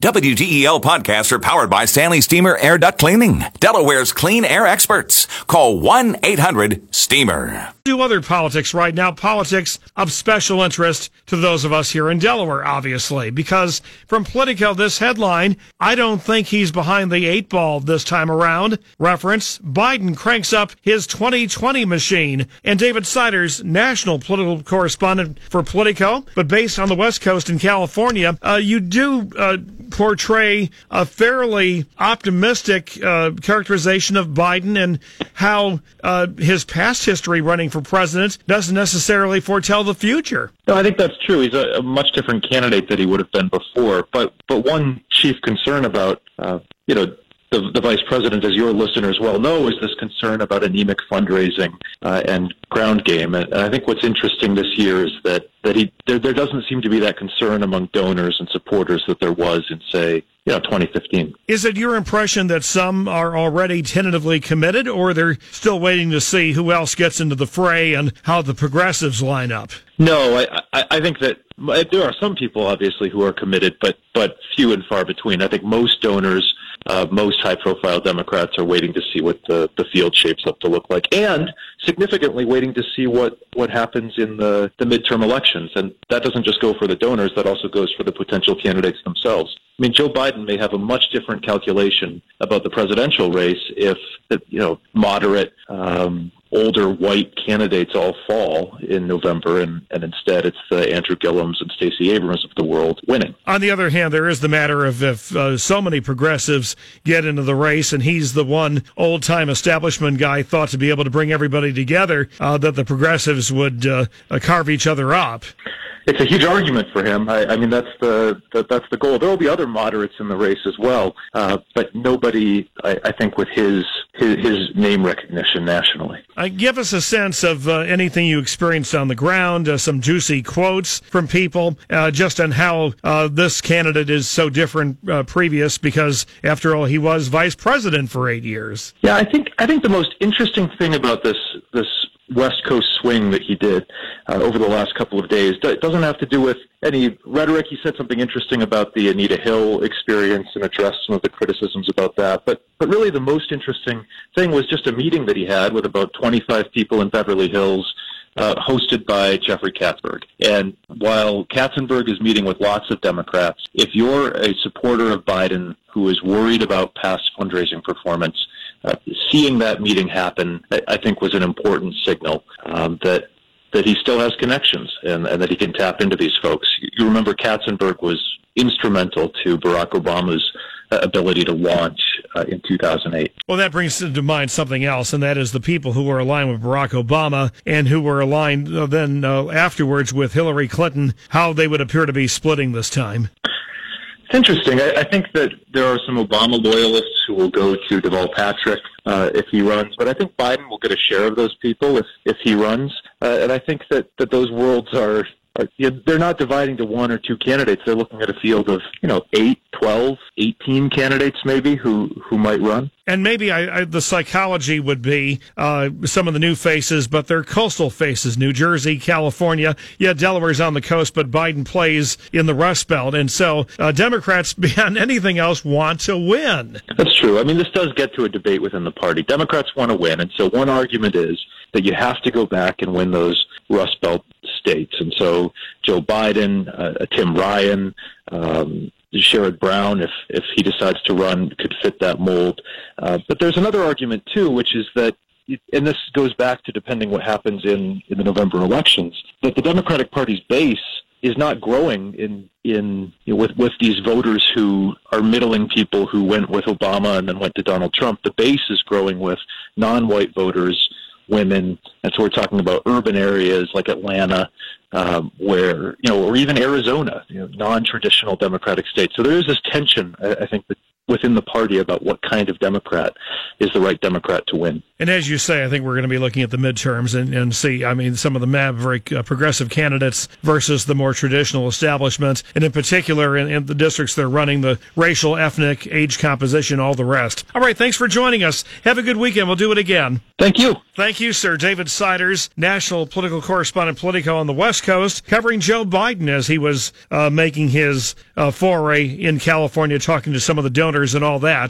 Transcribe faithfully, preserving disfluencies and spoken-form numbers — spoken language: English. W T E L podcasts are powered by Stanley Steamer Air Duct Cleaning, Delaware's clean air experts. Call one eight hundred steamer. Two other politics right now, politics of special interest to those of us here in Delaware, obviously, because from Politico, this headline, I don't think he's behind the eight ball this time around. Reference, Biden cranks up his twenty twenty machine. And David Siders, national political correspondent for Politico, but based on the West Coast in California, uh, you do... Uh, portray a fairly optimistic uh, characterization of Biden and how uh, his past history running for president doesn't necessarily foretell the future. No, I think that's true. He's a, a much different candidate than he would have been before. But but one chief concern about, uh, you know, The, the vice president, as your listeners well know, is this concern about anemic fundraising uh, and ground game. And, and I think what's interesting this year is that, that he there, there doesn't seem to be that concern among donors and supporters that there was in, say, you know, twenty fifteen. Is it your impression that some are already tentatively committed, or they're still waiting to see who else gets into the fray and how the progressives line up? No, I, I, I think that there are some people, obviously, who are committed, but, but few and far between. I think most donors... Uh, most high-profile Democrats are waiting to see what the, the field shapes up to look like, and significantly waiting to see what, what happens in the, the midterm elections. And that doesn't just go for the donors, that also goes for the potential candidates themselves. I mean, Joe Biden may have a much different calculation about the presidential race if, you know, moderate, um, older white candidates all fall in November, and, and instead it's the uh, Andrew Gillums and Stacey Abrams of the world winning. On the other hand, there is the matter of if uh, so many progressives get into the race, and he's the one old-time establishment guy thought to be able to bring everybody together, uh, that the progressives would uh, carve each other up. It's a huge argument for him. I, I mean, that's the, the that's the goal. There will be other moderates in the race as well, uh, but nobody, I, I think, with his, his his name recognition nationally. Uh, give us a sense of uh, anything you experienced on the ground, uh, some juicy quotes from people, uh, just on how uh, this candidate is so different uh, previous, because, after all, he was vice president for eight years. Yeah, I think I think the most interesting thing about this this. West Coast swing that he did uh, over the last couple of days. It doesn't have to do with any rhetoric. He said something interesting about the Anita Hill experience and addressed some of the criticisms about that. But but really the most interesting thing was just a meeting that he had with about twenty-five people in Beverly Hills, uh, hosted by Jeffrey Katzenberg. And while Katzenberg is meeting with lots of Democrats, if you're a supporter of Biden who is worried about past fundraising performance, Uh, seeing that meeting happen, I, I think, was an important signal um, that that he still has connections and, and that he can tap into these folks. You remember Katzenberg was instrumental to Barack Obama's ability to launch uh, in two thousand eight. Well, that brings to mind something else, and that is the people who were aligned with Barack Obama and who were aligned uh, then uh, afterwards with Hillary Clinton, how they would appear to be splitting this time. It's interesting. I, I think that there are some Obama loyalists who will go to Deval Patrick uh, if he runs, but I think Biden will get a share of those people if, if he runs. Uh, and I think that, that those worlds are, are, they're not dividing to one or two candidates. They're looking at a field of, you know, eight, twelve, eighteen candidates maybe who, who might run. And maybe I, I, the psychology would be uh, some of the new faces, but they're coastal faces. New Jersey, California. Yeah, Delaware's on the coast, but Biden plays in the Rust Belt. And so uh, Democrats, beyond anything else, want to win. That's true. I mean, this does get to a debate within the party. Democrats want to win. And so one argument is that you have to go back and win those Rust Belt states. And so Joe Biden, uh, Tim Ryan, um Sherrod Brown, if if he decides to run, could fit that mold. Uh, but there's another argument, too, which is that, and this goes back to depending what happens in, in the November elections, that the Democratic Party's base is not growing in in you know, with with these voters who are middling people who went with Obama and then went to Donald Trump. The base is growing with non-white voters, women, and so we're talking about urban areas like Atlanta, um, where, you know, or even Arizona, you know, non-traditional Democratic states. So there is this tension, I, I think, within the party about what kind of Democrat is the right Democrat to win. And as you say, I think we're going to be looking at the midterms and, and see, I mean, some of the maverick uh, progressive candidates versus the more traditional establishments, and in particular in, in the districts they're running, the racial, ethnic, age composition, all the rest. All right, thanks for joining us. Have a good weekend. We'll do it again. Thank you. Thank you, sir. David Siders, national political correspondent, Politico on the West Coast, covering Joe Biden as he was uh, making his uh, foray in California, talking to some of the donors and all that.